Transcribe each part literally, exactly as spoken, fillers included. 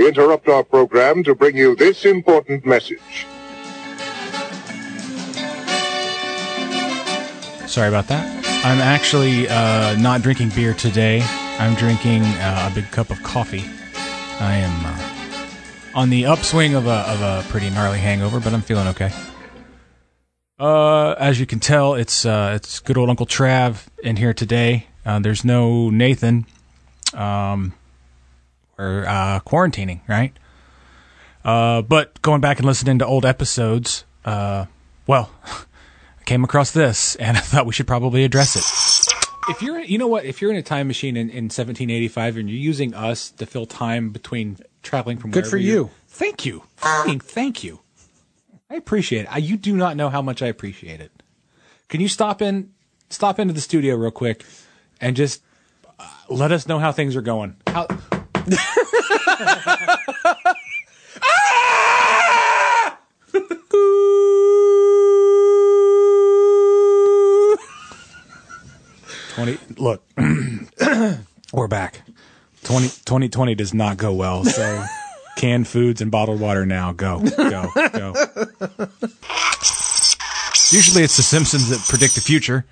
we interrupt our program to bring you this important message. Sorry about that. I'm actually uh, not drinking beer today. I'm drinking uh, a big cup of coffee. I am uh, on the upswing of a, of a pretty gnarly hangover, but I'm feeling okay. Uh, as you can tell, it's uh, it's good old Uncle Trav in here today. Uh, there's no Nathan. Um, we're uh, quarantining, right? Uh, but going back and listening to old episodes, uh, well, I came across this, and I thought we should probably address it. If you're, you know what, if you're in a time machine in, in seventeen eighty-five and you're using us to fill time between traveling from good for you. Thank you, thank you. I appreciate it. I, you do not know how much I appreciate it. Can you stop in, stop into the studio real quick, and just uh, let us know how things are going? How- ah! twenty. Look, we're back. twenty twenty twenty does not go well. So. Canned foods and bottled water now. Go, go, go. Usually it's the Simpsons that predict the future,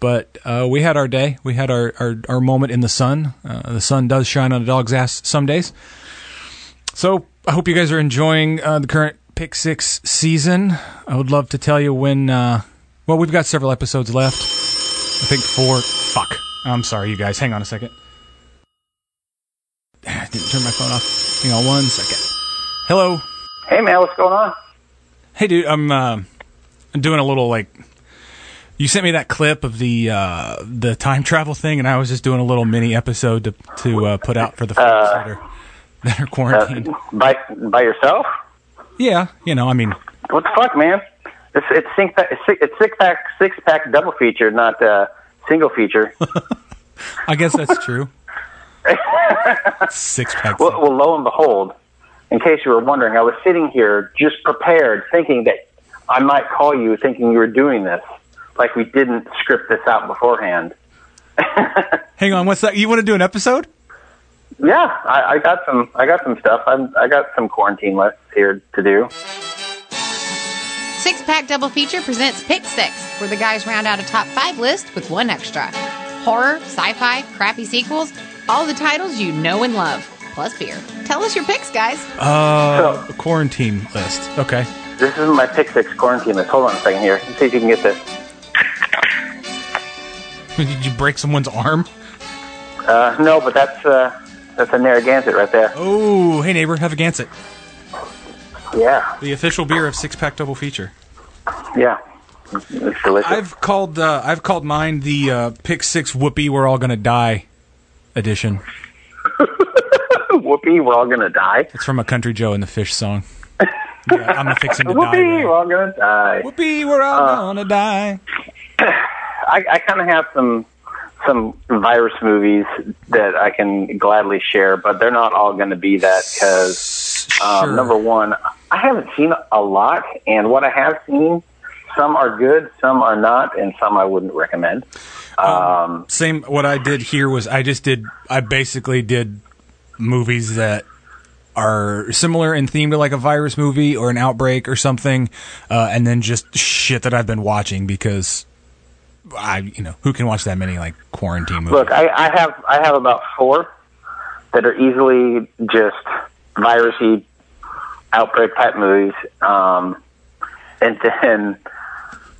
but uh, we had our day. We had our, our, our moment in the sun. Uh, the sun does shine on a dog's ass some days. So I hope you guys are enjoying uh, the current Pick Six season. I would love to tell you when... Uh, well, we've got several episodes left. I think four... Fuck. I'm sorry, you guys. Hang on a second. I didn't turn my phone off. Hang on one second. Hello. Hey, man. What's going on? Hey, dude. I'm uh, doing a little, like... You sent me that clip of the uh, the time travel thing, and I was just doing a little mini episode to to uh, put out for the folks uh, that, are, that are quarantined. Uh, by by yourself? Yeah. You know, I mean... What the fuck, man? It's it's six-pack six pack, six pack double feature, not uh, single feature. I guess that's true. Six packs. Well, well, lo and behold, in case you were wondering, I was sitting here just prepared, thinking that I might call you, thinking you were doing this, like we didn't script this out beforehand. Hang on, what's that? You want to do an episode? Yeah, I, I got some. I got some stuff. I'm, I got some quarantine lists here to do. Six Pack Double Feature presents Pick Six, where the guys round out a top five list with one extra: horror, sci-fi, crappy sequels. All the titles you know and love, plus beer. Tell us your picks, guys. Uh, so, quarantine list. Okay. This is my pick six quarantine list. Hold on a second here. Let's see if you can get this. Did you break someone's arm? Uh, no, but that's uh, that's a Narragansett right there. Oh, hey neighbor, have a Gansett. Yeah. The official beer of Six Pack Double Feature. Yeah. It's delicious. I've called uh, I've called mine the uh, pick six whoopee. We're all gonna die. Edition. Whoopee, we're all gonna die. It's from a Country Joe and the Fish song. Yeah, I'm fixing to Whoopee, die. Whoopee, we're all gonna die. Whoopee, we're all uh, gonna die. I, I kind of have some some virus movies that I can gladly share, but they're not all going to be that because um, sure. Number one, I haven't seen a lot, and what I have seen, some are good, some are not, and some I wouldn't recommend. Um, same. What I did here was I just did. I basically did movies that are similar in theme to like a virus movie or an outbreak or something, uh, and then just shit that I've been watching because I, you know, who can watch that many like quarantine movies? Look, I, I have I have about four that are easily just virusy outbreak type movies, um, and then.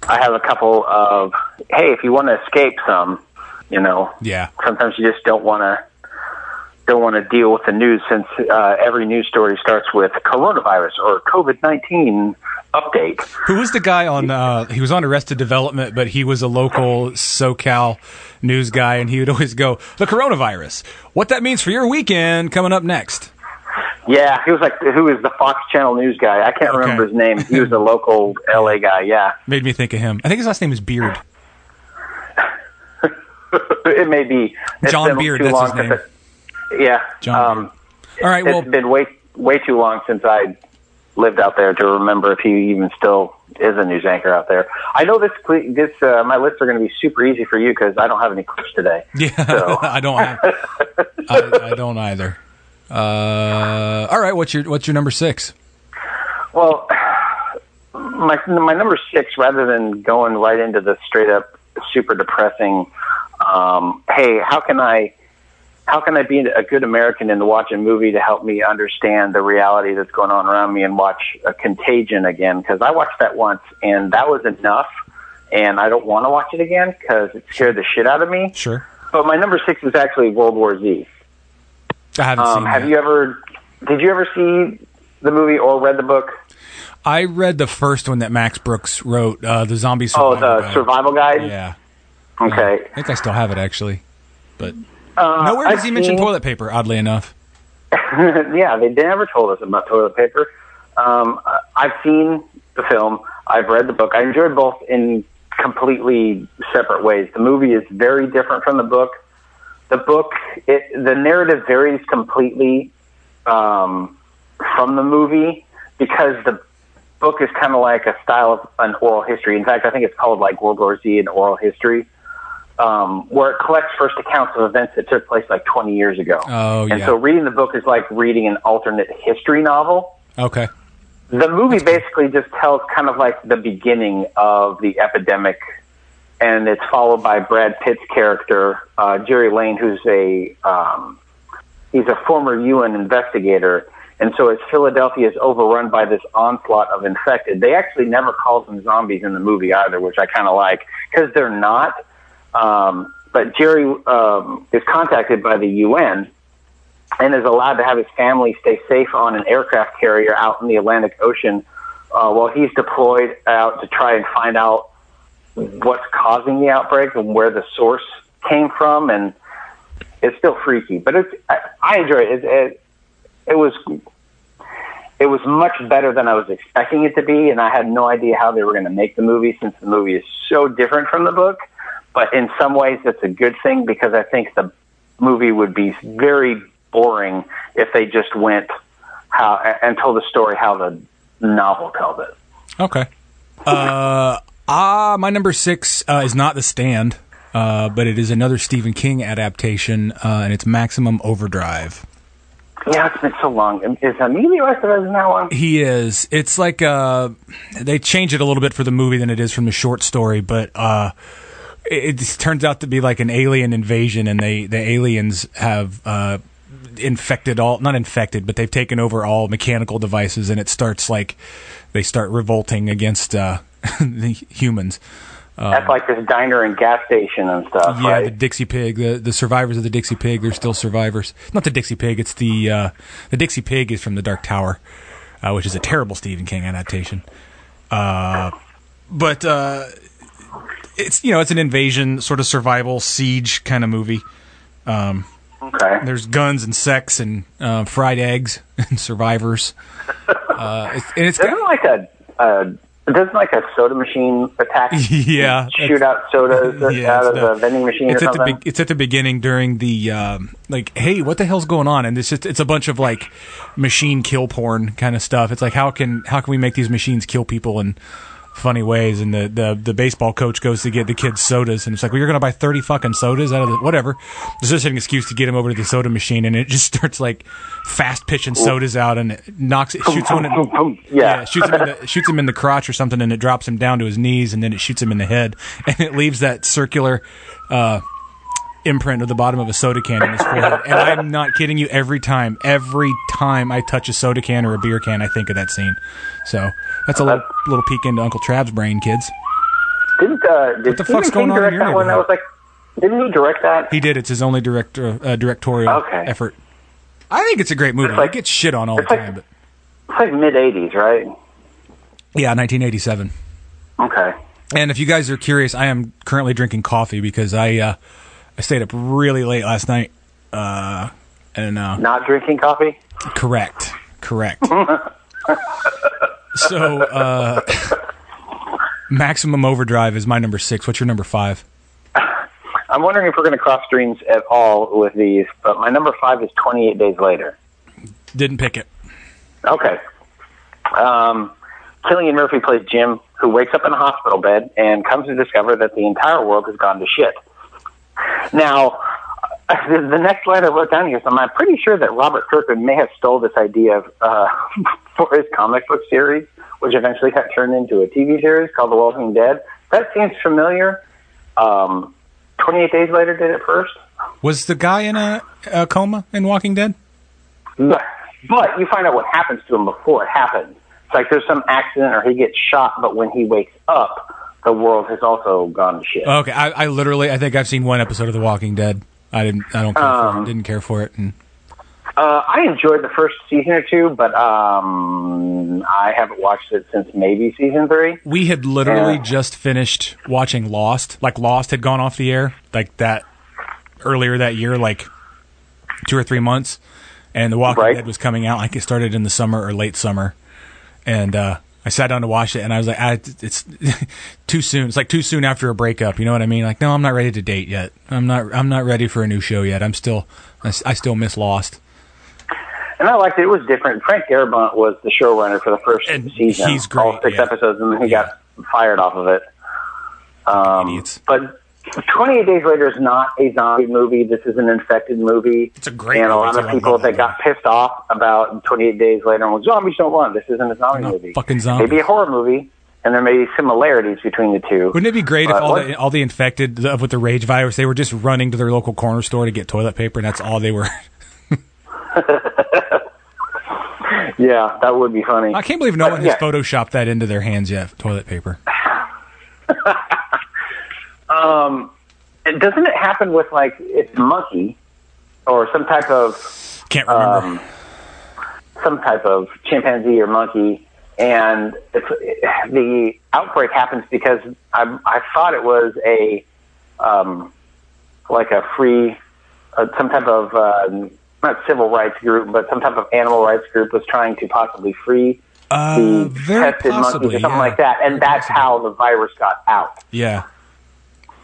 I have a couple of, hey, if you want to escape some, you know, yeah. Sometimes you just don't want to don't want to deal with the news since uh, every news story starts with coronavirus or covid nineteen update. Who was the guy on, uh, he was on Arrested Development, but he was a local SoCal news guy, and he would always go, the coronavirus, what that means for your weekend coming up next. Yeah, he was like, who is the Fox Channel News guy? I can't remember okay. his name. He was a local L A guy, yeah. Made me think of him. I think his last name is Beard. It may be. It's John Beard, that's his name. It, yeah. John um, Beard. All right, well, it's been way, way too long since I lived out there to remember if he even still is a news anchor out there. I know this, this uh, my lists are going to be super easy for you because I don't have any clips today. Yeah, so. I don't I, I don't either. Uh, all right, what's your what's your number six? Well, my my number six, rather than going right into the straight up super depressing, um, hey, how can I how can I be a good American and watch a movie to help me understand the reality that's going on around me and watch a Contagion again? Because I watched that once and that was enough, and I don't want to watch it again because it scared the shit out of me. Sure. But my number six is actually World War Z. I haven't um, seen have that. you ever? Did you ever see the movie or read the book? I read the first one that Max Brooks wrote, uh, the Zombie Survival Guide. Oh, the Survival Guide? Yeah. Okay. I think I still have it, actually. But uh, nowhere does I've he mention seen... toilet paper, oddly enough. Yeah, they never told us about toilet paper. Um, I've seen the film. I've read the book. I enjoyed both in completely separate ways. The movie is very different from the book. The book, it, the narrative varies completely um, from the movie because the book is kind of like a style of an oral history. In fact, I think it's called like World War Z, an oral history, um, where it collects first accounts of events that took place like twenty years ago. Oh, yeah. And so reading the book is like reading an alternate history novel. Okay. The movie basically just tells kind of like the beginning of the epidemic, and it's followed by Brad Pitt's character, uh, Jerry Lane, who's a, um, he's a former U N investigator. And so as Philadelphia is overrun by this onslaught of infected, they actually never call them zombies in the movie either, which I kind of like, because they're not. Um, but Jerry um, is contacted by the U N and is allowed to have his family stay safe on an aircraft carrier out in the Atlantic Ocean uh, while he's deployed out to try and find out what's causing the outbreak and where the source came from. And it's still freaky, but it's, I, I enjoy it. It, it It was it was much better than I was expecting it to be, and I had no idea how they were going to make the movie since the movie is so different from the book. But in some ways, that's a good thing because I think the movie would be very boring if they just went how and told the story how the novel tells it. Okay. Uh, uh, my number six uh, is not The Stand, uh, but it is another Stephen King adaptation, uh, and it's Maximum Overdrive. Yeah, it's been so long. Is Emilio Estevez in that one? He is. It's like uh, they change it a little bit for the movie than it is from the short story, but uh, it, it turns out to be like an alien invasion, and they the aliens have uh, infected all, not infected, but they've taken over all mechanical devices, and it starts like they start revolting against uh, the humans. Um, That's like this diner and gas station and stuff, yeah, right? The Dixie Pig, the, the survivors of the Dixie Pig, they're still survivors. Not the Dixie Pig, it's the... Uh, the Dixie Pig is from the Dark Tower, uh, which is a terrible Stephen King adaptation. Uh, but, uh, it's, you know, it's an invasion, sort of survival, siege kind of movie. Um, okay. There's guns and sex and uh, fried eggs and survivors. Uh, it's, and it's kind of like a... Uh, Doesn't like a soda machine attack? Yeah, shoot out sodas yeah, out of no. the vending machine. It's or at something? The be- it's at the beginning during the um, like, hey, what the hell's going on? And it's just, it's a bunch of like machine kill porn kind of stuff. It's like how can how can we make these machines kill people in funny ways? And the, the, the baseball coach goes to get the kids sodas, and it's like, well, you're gonna buy thirty fucking sodas out of the whatever. There's just an excuse to get him over to the soda machine, and it just starts like fast pitching sodas out, and it knocks it shoots him in yeah. yeah shoots him in the, shoots him in the crotch or something, and it drops him down to his knees, and then it shoots him in the head, and it leaves that circular uh, imprint at the bottom of a soda can in his forehead. And I'm not kidding you, every time every time I touch a soda can or a beer can, I think of that scene. So that's a little, little peek into Uncle Trav's brain, kids. Didn't uh, did what the fuck's going on in your neighborhood? That was like, didn't he direct that? He did. It's his only director uh, directorial okay. effort. I think it's a great movie. It's like, it gets shit on all the like, time. But... It's like mid eighties, right? Yeah, nineteen eighty-seven. Okay. And if you guys are curious, I am currently drinking coffee because I uh, I stayed up really late last night. Uh, and uh, not drinking coffee. Correct. Correct. So, uh, Maximum Overdrive is my number six. What's your number five? I'm wondering if we're going to cross streams at all with these, but my number five is twenty-eight Days Later. Didn't pick it. Okay. Um, Cillian Murphy plays Jim, who wakes up in a hospital bed and comes to discover that the entire world has gone to shit. Now, the next line I wrote down here, so I'm pretty sure that Robert Kirkman may have stole this idea of, uh, for his comic book series, which eventually got turned into a T V series called The Walking Dead. That seems familiar. Um, twenty-eight Days Later did it first. Was the guy in a, a coma in Walking Dead? But, but you find out what happens to him before it happens. It's like there's some accident or he gets shot, but when he wakes up, the world has also gone to shit. Okay, I, I literally, I think I've seen one episode of The Walking Dead. I didn't. I don't. Care um, for it. Didn't care for it. And uh, I enjoyed the first season or two, but um, I haven't watched it since maybe season three. We had literally uh, just finished watching Lost. Like Lost had gone off the air, like that earlier that year, like two or three months, and The Walking right. Dead was coming out. Like it started in the summer or late summer, and uh, I sat down to watch it, and I was like, I, "It's too soon. It's like too soon after a breakup." You know what I mean? Like, no, I'm not ready to date yet. I'm not. I'm not ready for a new show yet. I'm still. I, I still miss Lost. And I liked it. It was different. Frank Darabont was the showrunner for the first and season. He's great. All six yeah. episodes, and then he yeah. got fired off of it. Um, Idiots. But twenty-eight Days Later is not a zombie movie. This is an infected movie. It's a great movie. And a lot of people that got pissed off about twenty-eight Days Later and well, zombies don't run. This isn't a zombie movie. Fucking zombies. Maybe a horror movie, and there may be similarities between the two. Wouldn't it be great if all the, all the infected with the rage virus, they were just running to their local corner store to get toilet paper, and that's all they were? Yeah, that would be funny. I can't believe no one has photoshopped that into their hands yet, toilet paper. Um, doesn't it happen with, like, it's a monkey or some type of... Can't remember. Um, some type of chimpanzee or monkey, and it's, it, the outbreak happens because I, I thought it was a, um, like a free, uh, some type of, uh, not civil rights group, but some type of animal rights group was trying to possibly free uh, the tested possibly, monkeys or something yeah. like that, and very that's possibly. How the virus got out. Yeah.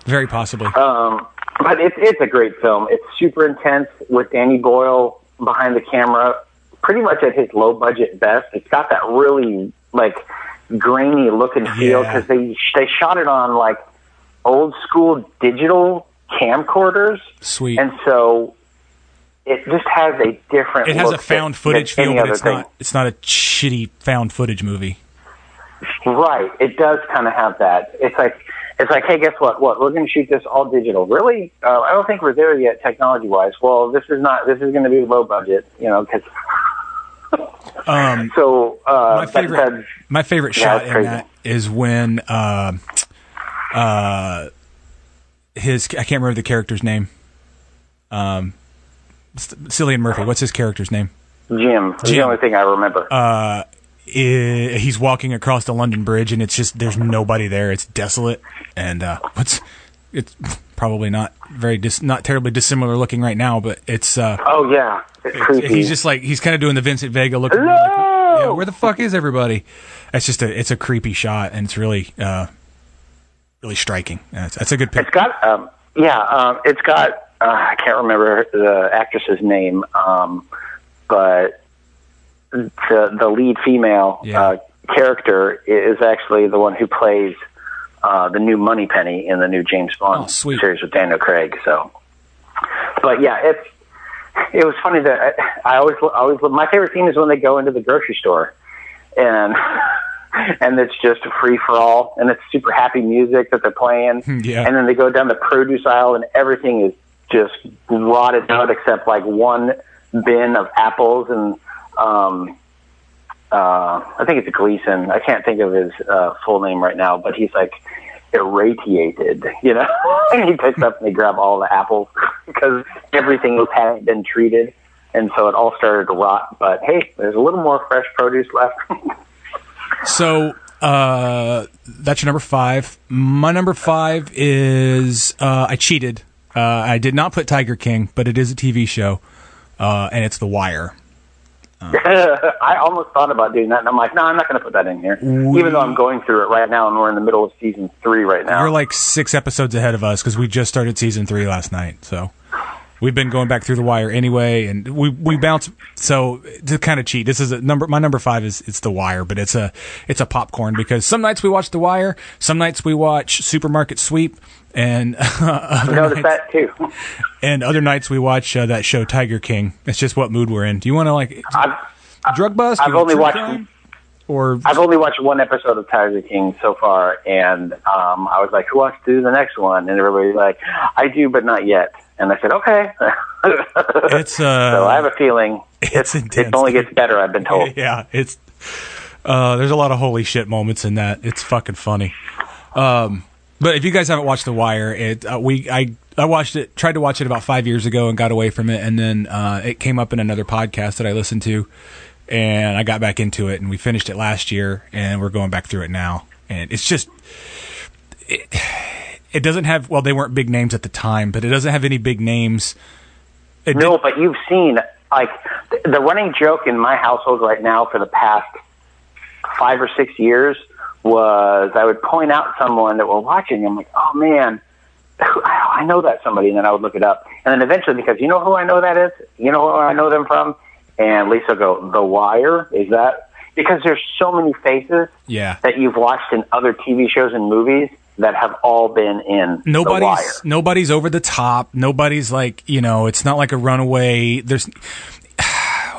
Very possibly. Um, but it's it's a great film. It's super intense with Danny Boyle behind the camera, pretty much at his low budget best. It's got that really like grainy look and feel because yeah. they they shot it on like old school digital camcorders. Sweet. And so it just has a different. It has look a found footage feel, but it's thing. not it's not a shitty found footage movie. Right. It does kind of have that. It's like. It's like, hey, guess what? What we're going to shoot this all digital. Really? Uh, I don't think we're there yet, technology-wise. Well, this is not. This is going to be low budget, you know. Because um, so uh, my favorite, that, my favorite shot yeah, in that is when uh, uh, his I can't remember the character's name. Um, Cillian Murphy. What's his character's name? Jim. Jim. The only thing I remember. Uh, It, he's walking across the London Bridge, and it's just there's nobody there. It's desolate, and uh, what's it's probably not very dis, not terribly dissimilar looking right now, but it's uh, oh yeah, it's creepy. It, he's just like he's kind of doing the Vincent Vega look. No! Like, yeah, where the fuck is everybody? It's just a it's a creepy shot, and it's really uh, really striking. Yeah, it's, that's a good picture. It's got um, yeah, um, it's got uh, I can't remember the actress's name, um, but. The, the lead female yeah. uh, character is actually the one who plays uh, the new Moneypenny in the new James Bond oh, sweet. series with Daniel Craig. So, but yeah, it's it was funny that I, I always always my favorite scene is when they go into the grocery store and and it's just a free for all and it's super happy music that they're playing yeah. and then they go down the produce aisle and everything is just rotted out except like one bin of apples and. Um, uh, I think it's Gleason. I can't think of his uh, full name right now, but he's like irradiated, you know. And he picks up and they grab all the apples because everything hadn't been treated, and so it all started to rot. But hey, there's a little more fresh produce left. So uh, that's your number five. My number five is uh, I cheated. Uh, I did not put Tiger King, but it is a T V show, uh, and it's The Wire. Um, I almost thought about doing that, and I'm like, no, I'm not going to put that in here, we, even though I'm going through it right now, and we're in the middle of season three right now. We're like six episodes ahead of us, because we just started season three last night, so we've been going back through The Wire anyway, and we we bounce. So to kind of cheat, this is a number. My number five is it's The Wire, but it's a it's a popcorn, because some nights we watch The Wire, some nights we watch Supermarket Sweep, and uh, other notice nights, that too. And other nights we watch uh, that show Tiger King. It's just what mood we're in. Do you want to like I've, drug bust? I've only watched. Crime? Or I've only watched one episode of Tiger King so far, and um, I was like, who wants to do the next one? And everybody's like, I do, but not yet. And I said, okay. It's uh, so I have a feeling it's it's it only gets better, I've been told. Yeah, it's uh, there's a lot of holy shit moments in that. It's fucking funny. Um, but if you guys haven't watched The Wire, it uh, we I I watched it, tried to watch it about five years ago and got away from it, and then uh, it came up in another podcast that I listened to. And I got back into it, and we finished it last year, and we're going back through it now. And it's just, it, it doesn't have, well, they weren't big names at the time, but it doesn't have any big names. It no, did, but you've seen, like, the running joke in my household right now for the past five or six years was I would point out someone that we're watching, and I'm like, oh, man, I know that somebody, and then I would look it up. And then eventually, because you know who I know that is? You know where I know them from? And Lisa will go, The Wire? Is that? Because there's so many faces yeah. that you've watched in other T V shows and movies that have all been in nobody's, The Wire. Nobody's over the top. Nobody's like, you know, it's not like a runaway. There's,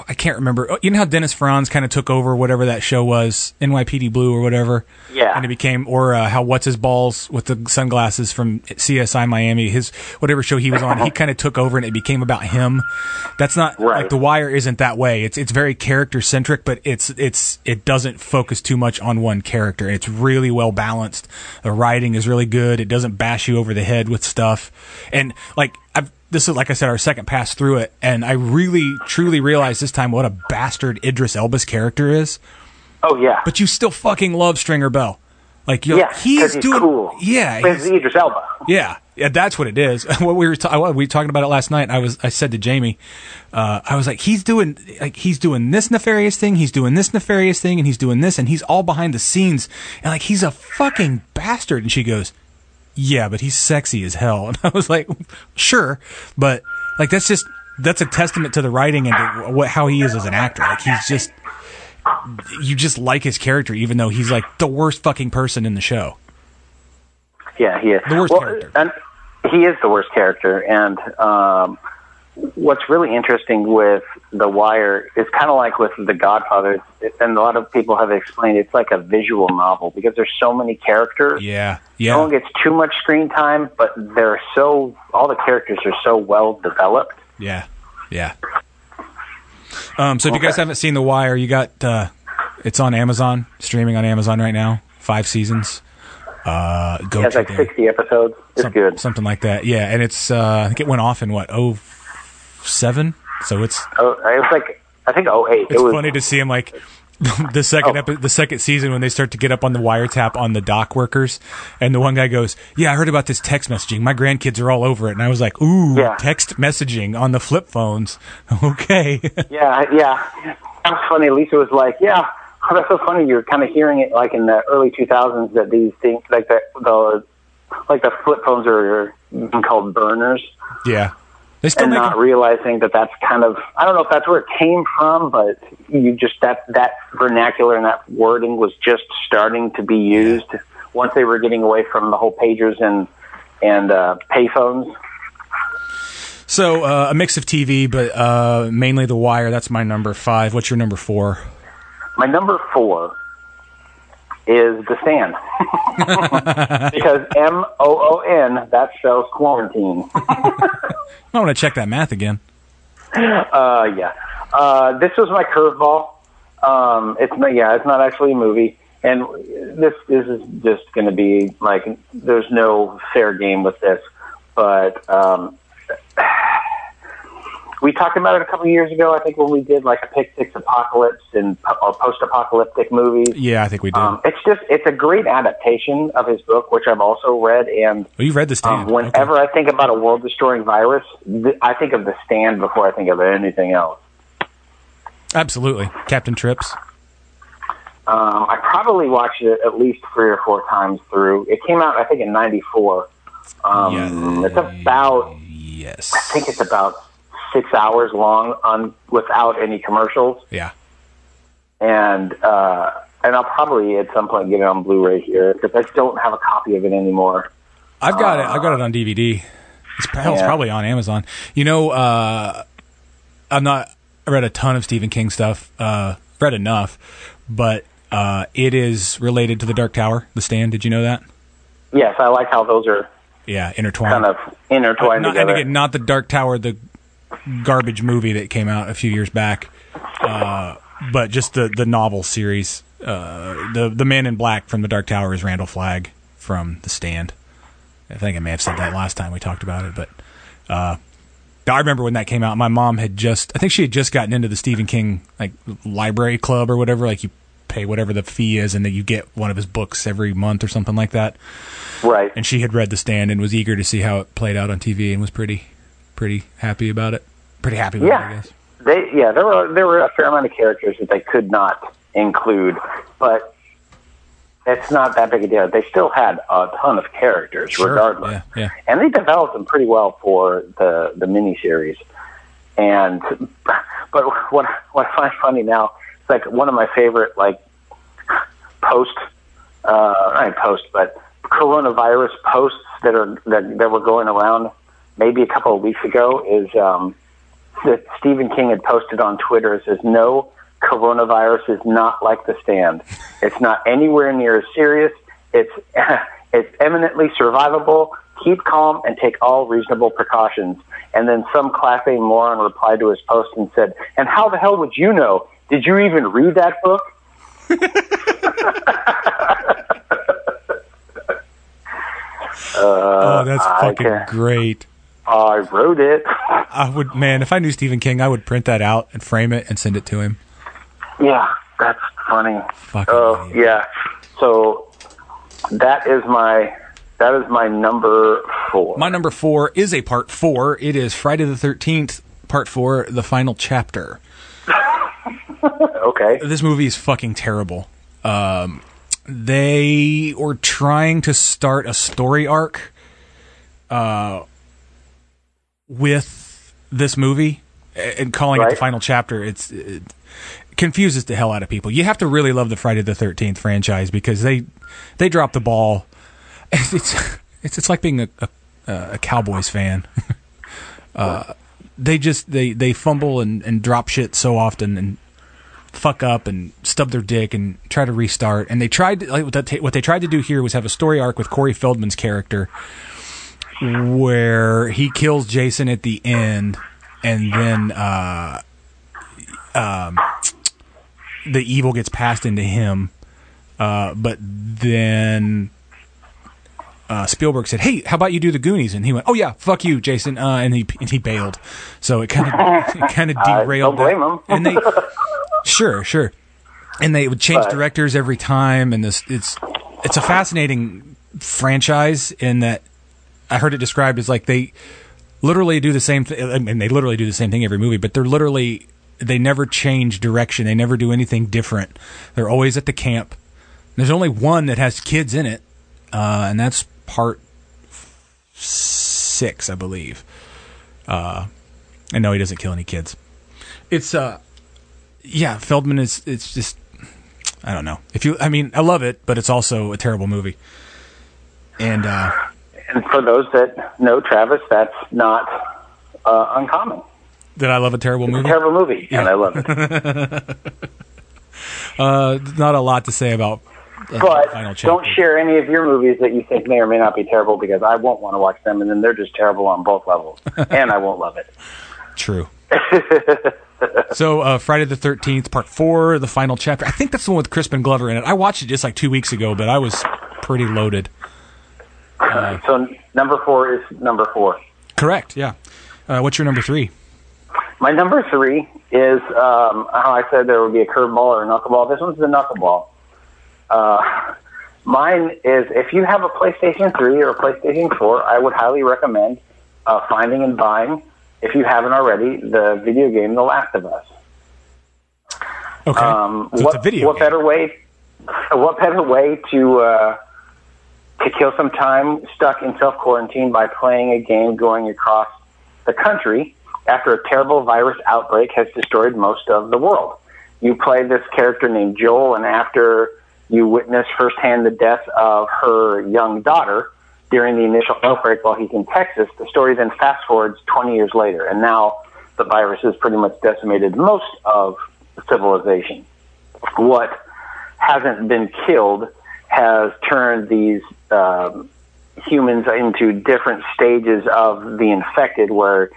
I can't remember. You know how Dennis Franz kind of took over whatever that show was, N Y P D Blue or whatever? Yeah. And it became, or uh, how What's-His-Balls with the sunglasses from C S I Miami, his whatever show he was on, he kind of took over and it became about him. That's not, right. Like, The Wire isn't that way. It's it's very character-centric, but it's it's it doesn't focus too much on one character. It's really well-balanced. The writing is really good. It doesn't bash you over the head with stuff. And, like, I've This is, like I said, our second pass through it, and I really, truly realized this time what a bastard Idris Elba's character is. Oh, yeah. But you still fucking love Stringer Bell. Like, you're, yeah, he's, he's doing... Cool. Yeah, he's cool. Idris Elba. Yeah, yeah, that's what it is. What we were ta- we were talking about it last night, and I, was, I said to Jamie, uh, I was like, he's doing like he's doing this nefarious thing, he's doing this nefarious thing, and he's doing this, and he's all behind the scenes, and, like, he's a fucking bastard. And she goes... Yeah, but he's sexy as hell. And I was like, sure, but like that's just that's a testament to the writing and to what how he is as an actor. Like he's just you just like his character, even though he's like the worst fucking person in the show. Yeah, he is the worst well, character. And he is the worst character. And um, what's really interesting with The Wire is kind of like with The Godfather, and a lot of people have explained it's like a visual novel because there's so many characters. Yeah. Yeah. No one gets too much screen time, but they're so all the characters are so well developed. Yeah, yeah. Um, so if okay. you guys haven't seen The Wire, you got uh, it's on Amazon, streaming on Amazon right now. Five seasons. Uh, go. It's like there. sixty episodes. It's Some, good. Something like that. Yeah, and it's uh, I think it went off in what oh seven. So it's oh, it was like I think oh eight. It's it was, funny to see him like. the second oh. epi- the second season when they start to get up on the wiretap on the dock workers, and the one guy goes, yeah, I heard about this text messaging. My grandkids are all over it. And I was like, ooh, yeah. Text messaging on the flip phones. Okay. yeah, yeah. That was funny. Lisa was like, yeah, oh, that's so funny. You're kind of hearing it like in the early two thousands that these things, like the, the, like the flip phones are called burners. Yeah. They still and not them. Realizing that that's kind of, I don't know if that's where it came from, but you just, that, that vernacular and that wording was just starting to be used once they were getting away from the whole pagers and, and, uh, payphones. So, uh, a mix of T V, but, uh, mainly The Wire. That's my number five. What's your number four? My number four is The Stand. Because M O O N, that spells quarantine. I want to check that math again. Uh, yeah. Uh, this was my curveball. Um, it's not, yeah, it's not actually a movie. And this, this is just going to be like, there's no fair game with this. But um, we talked about it a couple of years ago, I think, when we did like a Pick Six Apocalypse and or post-apocalyptic movies. Yeah, I think we did. Um, it's just, it's a great adaptation of his book, which I've also read. And well, you've read The Stand. Um, whenever okay. I think about a world-destroying virus, th- I think of The Stand before I think of anything else. Absolutely. Captain Trips. Um, I probably watched it at least three or four times through. It came out, I think, in ninety-four. Um, yeah. It's about... Yes. I think it's about six hours long on without any commercials. Yeah. And uh, and I'll probably at some point get it on Blu-ray here because I don't have a copy of it anymore. I've got uh, it. I've got it on D V D. It's, yeah. it's probably on Amazon. You know, uh, I'm not. I read a ton of Stephen King stuff. Uh, read enough, but uh, it is related to the Dark Tower, The Stand. Did you know that? Yes, I like how those are. Yeah, intertwined. Kind of intertwined uh, not, together. And again, not the Dark Tower, the garbage movie that came out a few years back, uh, but just the, the novel series. Uh, the the Man in Black from the Dark Tower is Randall Flagg from The Stand. I think I may have said that last time we talked about it, but uh, I remember when that came out. My mom had just, I think she had just gotten into the Stephen King like library club or whatever. Like you pay whatever the fee is, and then you get one of his books every month or something like that. Right. And she had read The Stand and was eager to see how it played out on T V and was pretty pretty happy about it. Pretty happy with yeah. it, I guess. They, yeah, there were there were a fair amount of characters that they could not include, but it's not that big a deal. They still had a ton of characters sure. regardless. Yeah, yeah. And they developed them pretty well for the, the miniseries. And but what what I find funny now, it's like one of my favorite like post uh not post but coronavirus posts that are that, that were going around maybe a couple of weeks ago is um, that Stephen King had posted on Twitter. It says, "No, coronavirus is not like The Stand. It's not anywhere near as serious. It's it's eminently survivable. Keep calm and take all reasonable precautions." And then some Class A moron replied to his post and said, "And how the hell would you know? Did you even read that book?" Uh, oh, that's fucking I great. I wrote it. I would, man, if I knew Stephen King, I would print that out and frame it and send it to him. Yeah, that's funny. Fucking uh, yeah. So that is my that is my number four. My number four is a part four. It is Friday the thirteenth, part four, the final chapter. Okay. This movie is fucking terrible. Um They were trying to start a story arc uh, with this movie and calling right. it the final chapter. It's, it confuses the hell out of people. You have to really love the Friday the thirteenth franchise because they they dropped the ball. It's it's, it's like being a, a, a Cowboys fan. uh, they just they, they fumble and, and drop shit so often and fuck up and stub their dick and try to restart. And they tried to, like what, that, what they tried to do here was have a story arc with Corey Feldman's character where he kills Jason at the end, and then uh, um, the evil gets passed into him. Uh, but then uh, Spielberg said, "Hey, how about you do the Goonies?" And he went, "Oh yeah, fuck you, Jason." Uh, and he and he bailed. So it kind of kind of derailed. I don't blame him. And they. Sure, sure. And they would change but, directors every time, and this it's it's a fascinating franchise in that I heard it described as like they literally do the same thing, I mean, they literally do the same thing every movie, but they're literally, they never change direction. They never do anything different. They're always at the camp. There's only one that has kids in it, uh, and that's part six, I believe. Uh, and no, he doesn't kill any kids. It's... uh. Yeah, Feldman is, it's just, I don't know. If you, I mean, I love it, but it's also a terrible movie. And uh, and for those that know Travis, that's not uh, uncommon. That I love a terrible it's movie? A terrible movie, yeah. And I love it. uh, not a lot to say about uh, but final chapter. Don't share any of your movies that you think may or may not be terrible, because I won't want to watch them, and then they're just terrible on both levels. And I won't love it. True. So uh, Friday the thirteenth, part four, the final chapter. I think that's the one with Crispin Glover in it. I watched it just like two weeks ago, but I was pretty loaded. Uh, so number four is number four. Correct, yeah. Uh, what's your number three? My number three is, um, how I said there would be a curveball or a knuckleball. This one's the knuckleball. Uh, mine is, if you have a PlayStation three or a PlayStation four, I would highly recommend uh, finding and buying, if you haven't already, the video game The Last of Us. Okay. Um, so what, it's a video what game. better way? What better way to uh, to kill some time stuck in self quarantine by playing a game going across the country after a terrible virus outbreak has destroyed most of the world. You play this character named Joel, and after you witness firsthand the death of her young daughter during the initial outbreak while he's in Texas, the story then fast-forwards twenty years later, and now the virus has pretty much decimated most of civilization. What hasn't been killed has turned these um, humans into different stages of the infected, where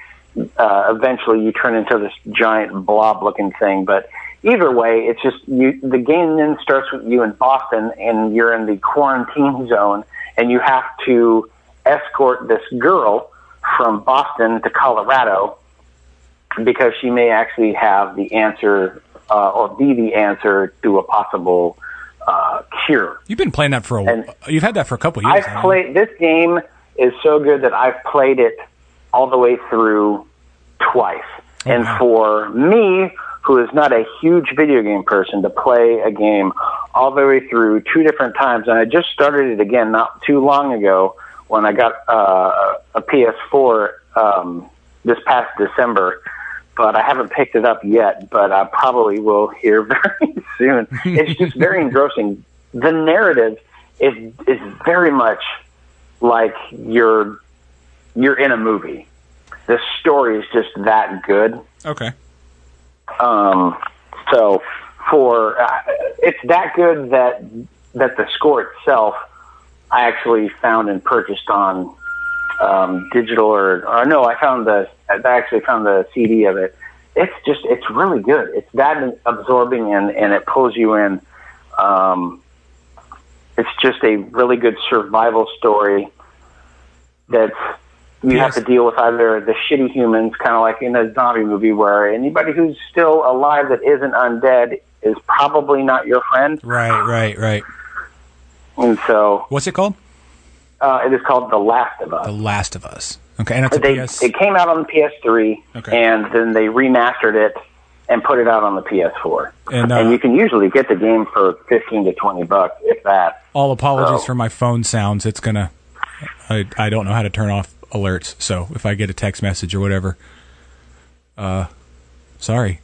uh, eventually you turn into this giant blob-looking thing, but either way, it's just you, the game then starts with you in Boston, and you're in the quarantine zone, and you have to escort this girl from Boston to Colorado because she may actually have the answer uh, or be the answer to a possible uh, cure. You've been playing that for a while. You've had that for a couple of years. I've played, this game is so good that I've played it all the way through twice. Oh, and wow. For me, who is not a huge video game person, to play a game all the way through two different times. And I just started it again not too long ago when I got uh, a P S four um, this past December, but I haven't picked it up yet, but I probably will here very soon. It's just very engrossing. The narrative is is very much like you're you're in a movie. The story is just that good. Okay. Um, so for, uh, it's that good that, that the score itself I actually found and purchased on, um, digital or, or no, I found the, I actually found the C D of it. It's just, it's really good. It's that absorbing and, and it pulls you in. Um, it's just a really good survival story that's, You yes. have to deal with either the shitty humans, kind of like in a zombie movie, where anybody who's still alive that isn't undead is probably not your friend. Right, right, right. And so... What's it called? Uh, it is called The Last of Us. The Last of Us. Okay, and it's a they, P S... It came out on the P S three, okay. And then they remastered it and put it out on the P S four. And, uh, and you can usually get the game for fifteen to twenty bucks, if that. All apologies so. for my phone sounds. It's going to... I I don't know how to turn off alerts, so if I get a text message or whatever, uh sorry.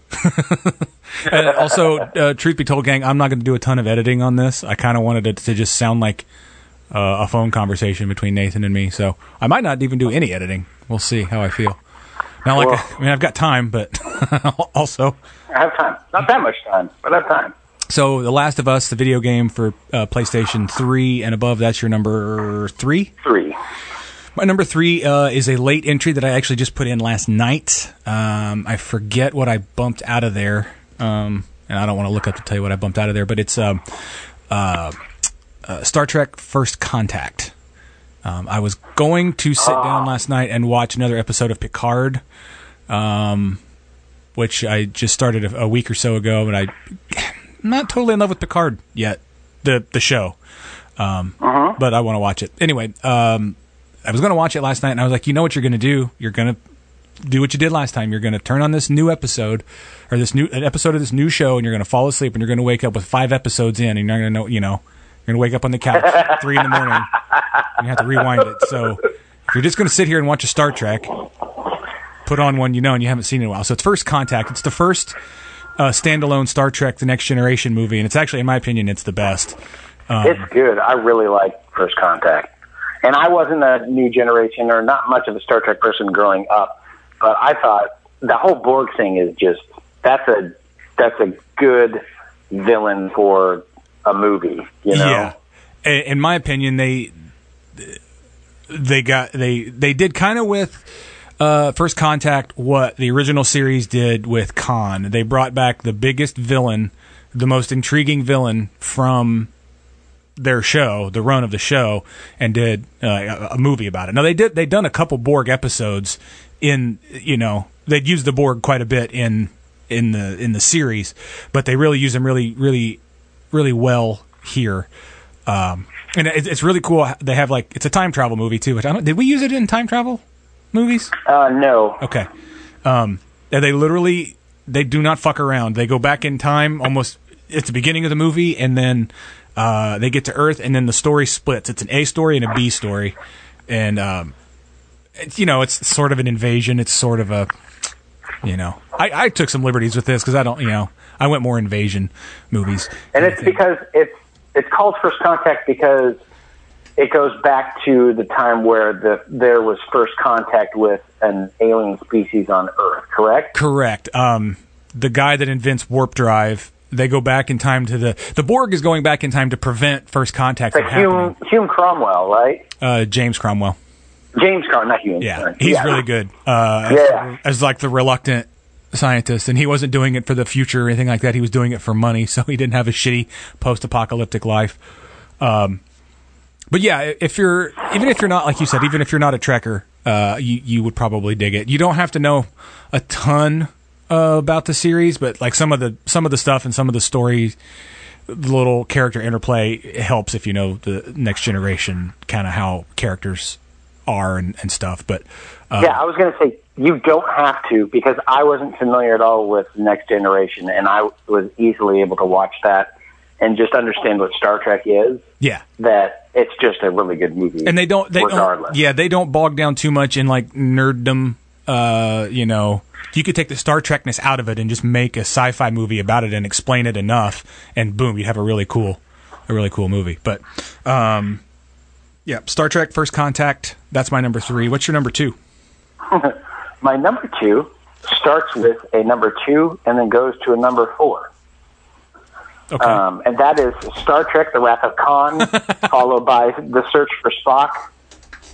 And also, uh, truth be told, gang, I'm not going to do a ton of editing on this. I kind of wanted it to just sound like uh, a phone conversation between Nathan and me, so I might not even do any editing. We'll see how I feel. Not like well, I, I mean I've got time, but also I have time. Not that much time, but I have time. So The Last of Us, the video game for uh, PlayStation three and above, that's your number three? Three. My number three uh, is a late entry that I actually just put in last night. Um, I forget what I bumped out of there, um, and I don't want to look up to tell you what I bumped out of there, but it's um, uh, uh, Star Trek: First Contact. Um, I was going to sit down last night and watch another episode of Picard, um, which I just started a, a week or so ago, and I, I'm not totally in love with Picard yet, the the show, um, uh-huh. but I want to watch it. Anyway, um I was going to watch it last night, and I was like, you know what you're going to do? You're going to do what you did last time. You're going to turn on this new episode or this new an episode of this new show, and you're going to fall asleep, and you're going to wake up with five episodes in, and you're going to know, you know, you're going to wake up on the couch at three in the morning, and you have to rewind it. So if you're just going to sit here and watch a Star Trek, put on one you know and you haven't seen in a while. So it's First Contact. It's the first uh, standalone Star Trek: The Next Generation movie, and it's actually, in my opinion, it's the best. Um, it's good. I really like First Contact. And I wasn't a new generation or not much of a Star Trek person growing up, but I thought the whole Borg thing is just, that's a that's a good villain for a movie, you know? Yeah. In my opinion, they they got they they did kind of with uh, First Contact what the original series did with Khan. They brought back the biggest villain, the most intriguing villain from their show, the run of the show, and did uh, a movie about it. Now they did; they'd done a couple Borg episodes in, you know, they'd used the Borg quite a bit in in the in the series, but they really use them really, really, really well here. Um, and it, it's really cool. They have like it's a time travel movie too. Which I don't, did we use it in time travel movies? Uh, no. Okay. Um, they literally they do not fuck around. They go back in time almost at the beginning of the movie, and then. Uh, they get to Earth, and then the story splits. It's an A story and a B story, and um, it's, you know, it's sort of an invasion. It's sort of a, you know, I, I took some liberties with this because I don't, you know, I went more invasion movies. And it's because it's it's called First Contact because it goes back to the time where the there was first contact with an alien species on Earth, correct? Correct. Um, the guy that invents warp drive, they go back in time to the... The Borg is going back in time to prevent first contact from happening. Hume, Hume Cromwell, right? Uh, James Cromwell. James Cromwell, not Hume. Yeah, sorry. he's yeah. really good. Uh, yeah. As, as like the reluctant scientist, and he wasn't doing it for the future or anything like that. He was doing it for money, so he didn't have a shitty post-apocalyptic life. Um... But yeah, if you're, even if you're not, like you said, even if you're not a Trekker, uh, you, you would probably dig it. You don't have to know a ton, uh, about the series, but like some of the, some of the stuff and some of the story, the little character interplay helps if you know the Next Generation, kind of how characters are and, and stuff. But, uh, yeah, I was going to say you don't have to, because I wasn't familiar at all with Next Generation, and I was easily able to watch that and just understand what Star Trek is. Yeah. That it's just a really good movie. And they don't, they regardless. Don't, yeah, they don't bog down too much in like nerddom. Uh, you know, you could take the Star Trekness out of it and just make a sci-fi movie about it and explain it enough, and boom, you'd have a really cool, a really cool movie. But, um, yeah, Star Trek: First Contact. That's my number three. What's your number two? My number two starts with a number two and then goes to a number four. Okay. Um, and that is Star Trek: The Wrath of Khan, followed by The Search for Spock,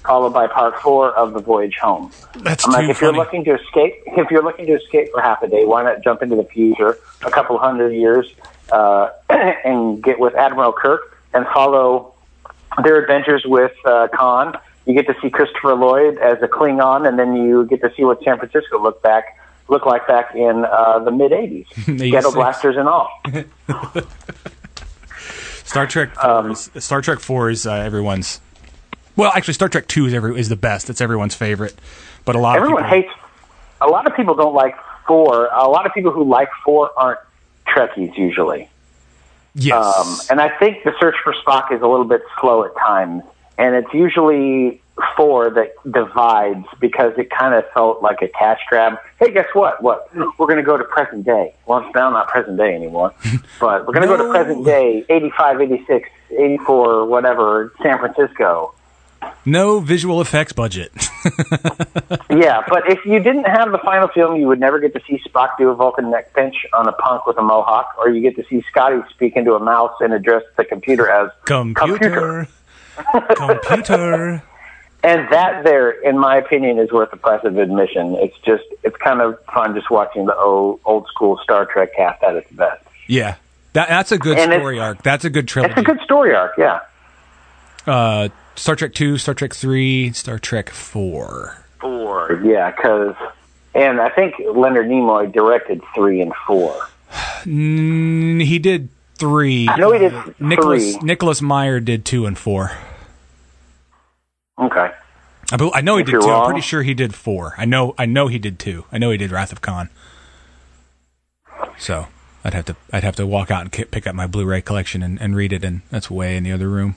followed by Part Four of The Voyage Home. That's I'm too like, if funny. You're looking to escape, if you're looking to escape for half a day, why not jump into the future a couple hundred years uh, and get with Admiral Kirk and follow their adventures with uh, Khan? You get to see Christopher Lloyd as a Klingon, and then you get to see what San Francisco looked back. Look like back in uh, the mid eighties, ghetto blasters and all. Star Trek, four um, is, Star Trek Four is uh, everyone's. Well, actually, Star Trek Two is every is the best. It's everyone's favorite, but a lot everyone of everyone hates. A lot of people don't like Four. A lot of people who like Four aren't Trekkies usually. Yes, um, and I think the Search for Spock is a little bit slow at times, and it's usually Four that divides because it kind of felt like a cash grab. Hey, guess what? What we're going to go to present day. Well, it's now not present day anymore, but we're going to no. go to present day, eighty-five, eighty-six, eighty-four, whatever, San Francisco. No visual effects budget. Yeah, but if you didn't have the final film, you would never get to see Spock do a Vulcan neck pinch on a punk with a mohawk, or you get to see Scotty speak into a mouse and address the computer as computer, computer. computer. And that there, in my opinion, is worth the price of admission. It's just, it's kind of fun just watching the old, old school Star Trek cast at its best. Yeah. That, that's a good and story arc. That's a good trilogy. It's a good story arc, yeah. Uh, Star Trek two, Star Trek three, Star Trek four. four. Yeah, because, and I think Leonard Nimoy directed three and four. Mm, he did three. I know he did uh, three. Nicholas, Nicholas Meyer did two and four. Okay. I, I know he if did two. Wrong. I'm pretty sure he did four. I know. I know he did two. I know he did Wrath of Khan. So I'd have to. I'd have to walk out and k- pick up my Blu-ray collection and, and read it, and that's way in the other room.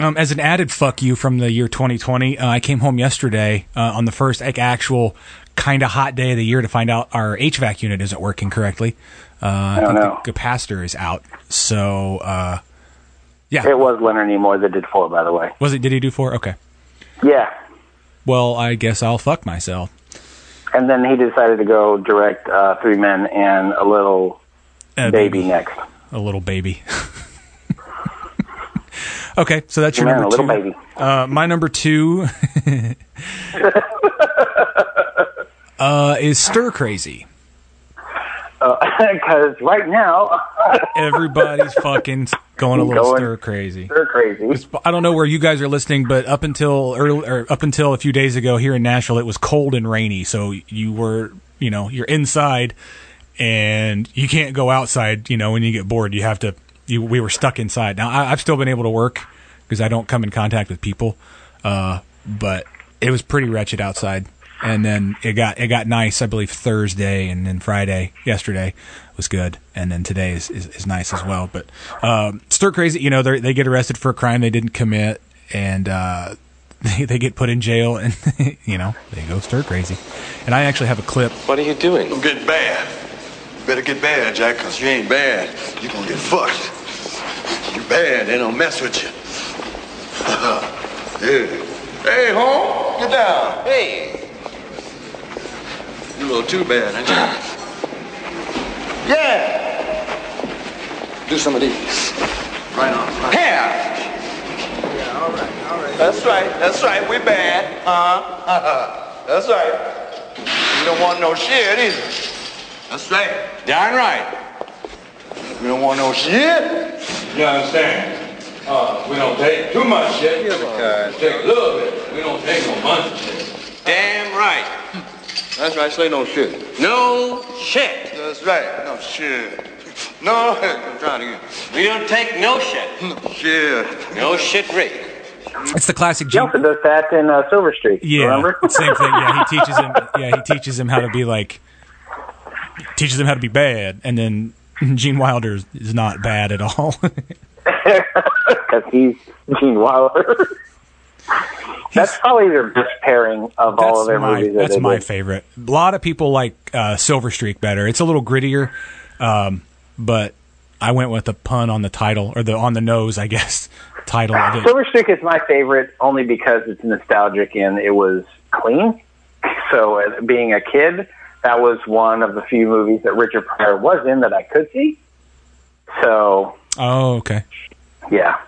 um, as an added fuck you from the year twenty twenty, uh, I came home yesterday uh, on the first like, actual kind of hot day of the year to find out our H V A C unit isn't working correctly. Uh, I, I don't think know. The capacitor is out. So. Uh, Yeah. It was Leonard Nimoy that did four, by the way. Was it? Did he do four? Okay. Yeah. Well, I guess I'll fuck myself. And then he decided to go direct uh, Three Men and a Little a baby, baby Next. A Little Baby. Okay, so that's your Man, number two. A Little Baby. Uh, my number two uh, is Stir Crazy. Because uh, right now everybody's fucking going a little going stir crazy. Stir crazy. I don't know where you guys are listening, but up until early, or up until a few days ago here in Nashville, it was cold and rainy. So you were, you know, you're inside and you can't go outside. You know, when you get bored, you have to. You, we were stuck inside. Now I, I've still been able to work because I don't come in contact with people, uh, but it was pretty wretched outside. And then it got it got nice, I believe, Thursday, and then Friday, yesterday was good, and then today is, is, is nice as well. But um, Stir Crazy, you know, they get arrested for a crime they didn't commit, and uh, they, they get put in jail, and, you know, they go stir crazy. And I actually have a clip. What are you doing? I'm getting bad. You better get bad, Jack, because you ain't bad. You're going to get fucked. You bad. They don't mess with you. Yeah. Hey, home, get down. Hey. You're a little too bad, ain't you? Yeah. Do some of these. Right on. Right. Yeah. Yeah, all right, all right. That's right, that's right. We bad. Uh-huh. Uh-huh. That's right. We don't want no shit either. That's right. Darn right. We don't want no shit. You understand? Uh, we don't take too much shit. We take a little bit. We don't take no bunch of shit. Damn right. That's right. Say no shit. No shit. That's right. No shit. No. I'm trying again. We don't take no shit. No shit. No shit, Rick. It's the classic. Jim Wilder does that in uh, Silver Streak. Yeah. Remember? Same thing. Yeah. He teaches him. Yeah. He teaches him how to be like. Teaches him how to be bad, and then Gene Wilder is not bad at all. Because he's Gene Wilder. That's probably their best pairing of all of their my, movies. That that's my did. favorite. A lot of people like uh, Silver Streak better. It's a little grittier, um, but I went with the pun on the title, or the on the nose, I guess, title of it. Silver Streak is my favorite only because it's nostalgic and it was clean. So uh, being a kid, that was one of the few movies that Richard Pryor was in that I could see. So... Oh, okay. Yeah.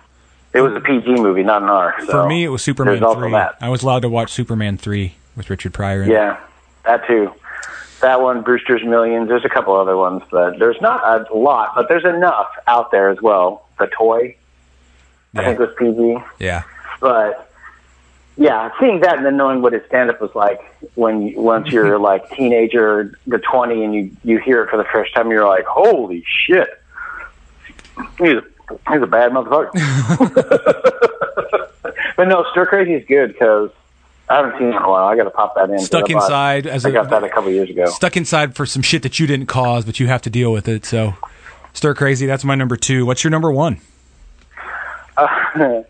It was a P G movie, not an R. So for me, it was Superman three. That. I was allowed to watch Superman three with Richard Pryor in yeah, it. That too. That one, Brewster's Millions. There's a couple other ones, but there's not a lot, but there's enough out there as well. The Toy, yeah. I think, was P G. Yeah. But, yeah, seeing that and then knowing what his stand-up was like when you, once you're, like, teenager, the twenty, and you, you hear it for the first time, you're like, holy shit. He's a, he's a bad motherfucker. But no, Stir Crazy is good because I haven't seen it in a while. I got to pop that in. Stuck Inside. As I got a, that a couple years ago. Stuck Inside for some shit that you didn't cause, but you have to deal with it. So Stir Crazy, that's my number two. What's your number one? Uh,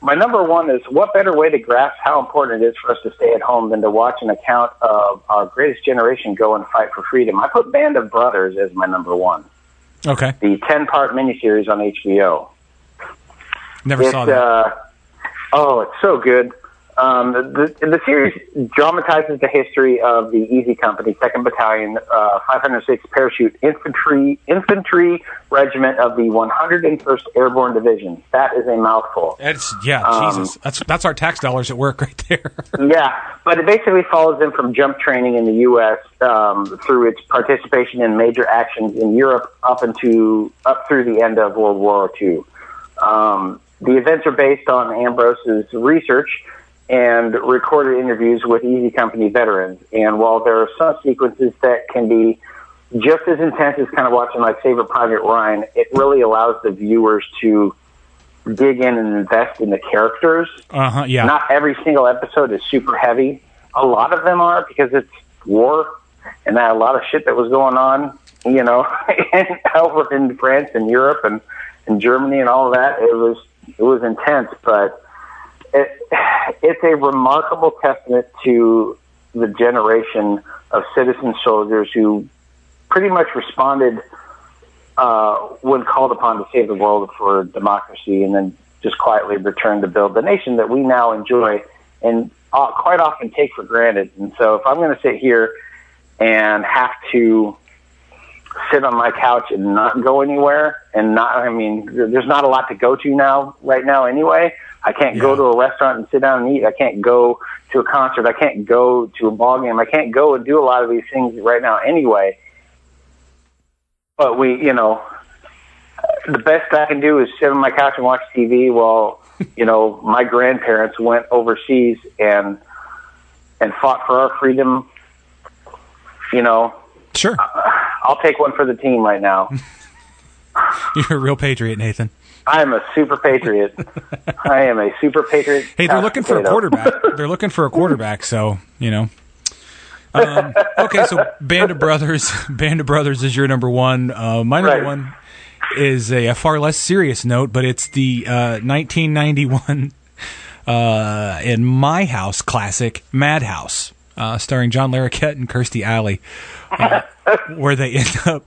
my number one is what better way to grasp how important it is for us to stay at home than to watch an account of our greatest generation go and fight for freedom. I put Band of Brothers as my number one. Okay. The ten-part miniseries on H B O. Never it, saw that. Uh, oh, it's so good. Um, the, the, the series dramatizes the history of the Easy Company, second Battalion, uh, five hundred sixth Parachute Infantry Infantry Regiment of the one hundred first Airborne Division. That is a mouthful. It's, yeah, um, Jesus. That's, that's our tax dollars at work right there. Yeah, but it basically follows them from jump training in the U S Um, through its participation in major actions in Europe up, into, up through the end of World War Two. Um, the events are based on Ambrose's research and recorded interviews with Easy Company veterans. And while there are some sequences that can be just as intense as kind of watching like Saving Private Ryan, it really allows the viewers to dig in and invest in the characters. Uh-huh, yeah. Not every single episode is super heavy. A lot of them are because it's war and that a lot of shit that was going on, you know, and over in France and Europe and, and Germany and all that. It was it was intense, but It, it's a remarkable testament to the generation of citizen soldiers who pretty much responded uh, when called upon to save the world for democracy and then just quietly returned to build the nation that we now enjoy and uh, quite often take for granted. And so if I'm going to sit here and have to sit on my couch and not go anywhere and not, I mean, there's not a lot to go to now, right now anyway. I can't yeah. go to a restaurant and sit down and eat. I can't go to a concert. I can't go to a ball game. I can't go and do a lot of these things right now anyway. But we, you know, the best I can do is sit on my couch and watch T V while, you know, my grandparents went overseas and, and fought for our freedom. You know, sure. I'll take one for the team right now. You're a real patriot, Nathan. I'm a super patriot. I am a super patriot. Hey, they're looking for a quarterback. They're looking for a quarterback, so, you know. Um, okay, so Band of Brothers. Band of Brothers is your number one. Uh, my number right. one is a, a far less serious note, but it's the uh, nineteen ninety-one uh, in my house classic, Madhouse, uh, starring John Larroquette and Kirstie Alley, uh, where they end up...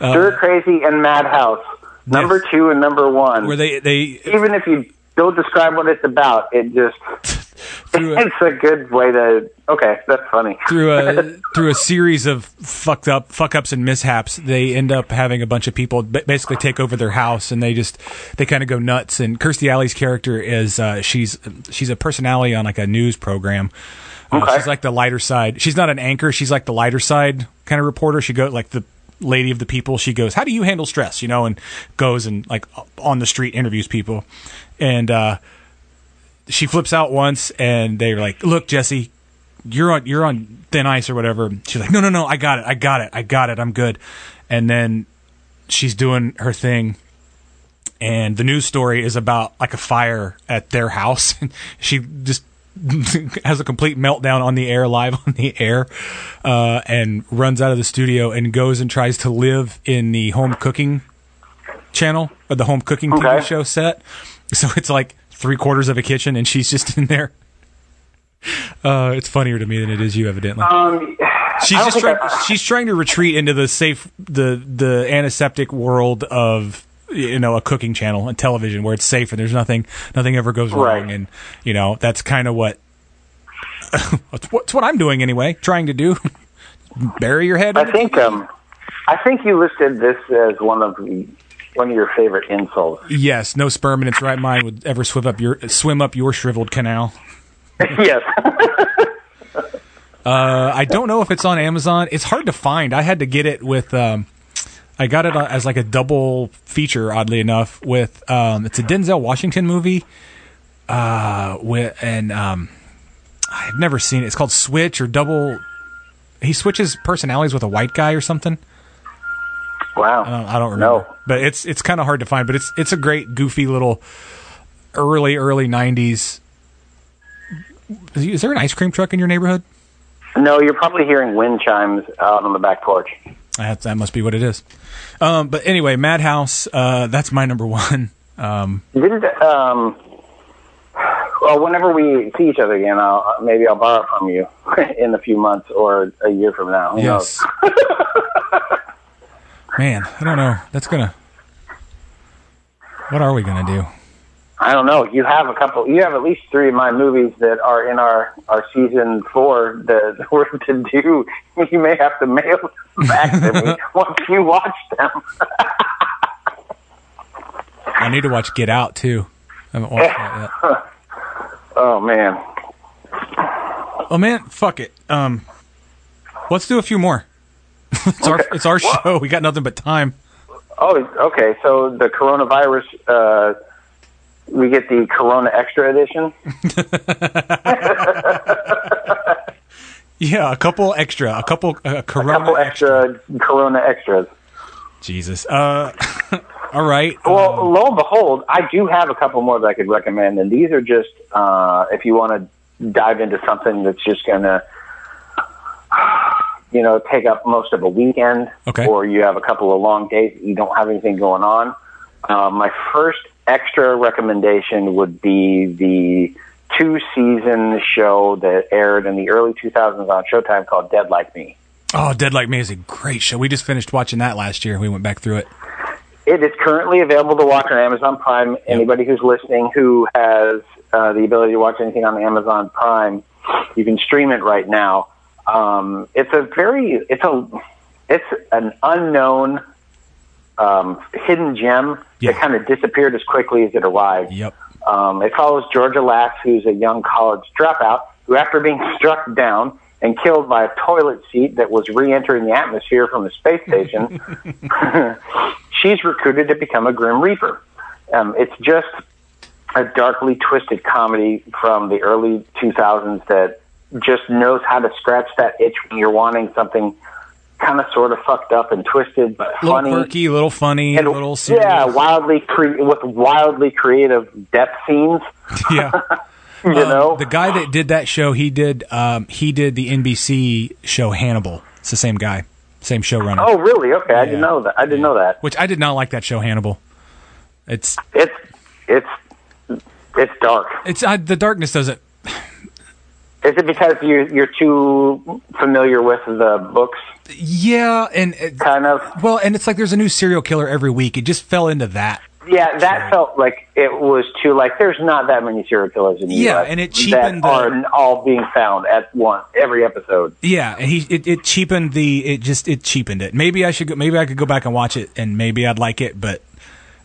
Uh, Stir Crazy and Madhouse, number yes. two and number one. Where they, they Even if you don't describe what it's about, it just... A, it's a good way to okay that's funny through a through a series of fucked up fuck ups and mishaps, they end up having a bunch of people basically take over their house, and they just they kind of go nuts. And Kirstie Alley's character is uh she's she's a personality on like a news program. uh, okay. She's like the lighter side. She's not an anchor, she's like the lighter side kind of reporter. She goes like the lady of the people. She goes, how do you handle stress, you know, and goes and like on the street interviews people. And uh she flips out once, and they're like, "Look, Jesse, you're on you're on thin ice or whatever." She's like, "No, no, no, I got it, I got it, I got it, I'm good." And then she's doing her thing, and the news story is about like a fire at their house. She just has a complete meltdown on the air, live on the air, uh, and runs out of the studio and goes and tries to live in the home cooking channel or the home cooking okay. T V show set. So it's like three quarters of a kitchen, and she's just in there. Uh, it's funnier to me than it is you, evidently. Um, she's just trying, I... she's trying to retreat into the safe, the the antiseptic world of, you know, a cooking channel and television where it's safe and there's nothing nothing ever goes wrong. Right. And you know that's kind of what it's what, what I'm doing anyway, trying to do. Bury your head. I think um, I think you listed this as one of the. One of your favorite insults. Yes, no sperm in its right mind would ever swim up your swim up your shriveled canal. Yes. uh, I don't know if it's on Amazon. It's hard to find. I had to get it with. Um, I got it as like a double feature, oddly enough. With um, it's a Denzel Washington movie. Uh, with and um, I've never seen it. It's called Switch or Double. He switches personalities with a white guy or something. Wow, I don't, I don't remember. No. But it's it's kind of hard to find. But it's it's a great goofy little early early nineties. Is, is there an ice cream truck in your neighborhood? No, you're probably hearing wind chimes out on the back porch. That that must be what it is. Um, but anyway, Madhouse. Uh, that's my number one. Um, Didn't um, well, whenever we see each other again, I'll, maybe I'll borrow it from you in a few months or a year from now. Who yes. knows? Man, I don't know. That's gonna. What are we gonna do? I don't know. You have a couple. You have at least three of my movies that are in our, our season four that we're to do. You may have to mail them back to me once you watch them. I need to watch Get Out too. I haven't watched that yet. Oh man. Oh man. Fuck it. Um, let's do a few more. it's, okay. our, it's our show. What? We got nothing but time. Oh, okay. So the coronavirus, uh, we get the Corona Extra Edition? Yeah, a couple extra. A couple, uh, corona a couple extra, extra Corona Extras. Jesus. Uh, all right. Well, um, lo and behold, I do have a couple more that I could recommend, and these are just uh, if you want to dive into something that's just going to... you know, take up most of a weekend, okay. or you have a couple of long days that you don't have anything going on. Uh, my first extra recommendation would be the two-season show that aired in the early two thousands on Showtime called Dead Like Me. Oh, Dead Like Me is a great show. We just finished watching that last year. We went back through it. It is currently available to watch on Amazon Prime. Yep. Anybody who's listening who has uh, the ability to watch anything on Amazon Prime, you can stream it right now. Um, it's a very, it's a, it's an unknown, um, hidden gem yeah. that kind of disappeared as quickly as it arrived. Yep. Um, it follows Georgia Lass, who's a young college dropout who, after being struck down and killed by a toilet seat that was re-entering the atmosphere from the space station, she's recruited to become a Grim Reaper. Um, it's just a darkly twisted comedy from the early two thousands that just knows how to scratch that itch when you're wanting something kind of sort of fucked up and twisted, but little funny. Little quirky, little funny, and, little serious. Yeah, wildly cre- with wildly creative depth scenes. Yeah. you um, know? The guy that did that show, he did um, he did the N B C show Hannibal. It's the same guy, same showrunner. Oh, really? Okay, yeah. I didn't know that. I didn't yeah. know that. Which I did not like that show Hannibal. It's... It's... it's It's dark. It's uh, the darkness doesn't. Is it because you're, you're too familiar with the books? Yeah, and it, kind of. Well, and it's like there's a new serial killer every week. It just fell into that. Yeah, that felt like it was too, like, there's not that many serial killers in the yeah, U S and it cheapened that are the, all being found at one every episode. Yeah, and he it, it cheapened the it just it cheapened it. Maybe I should go, maybe I could go back and watch it, and maybe I'd like it, but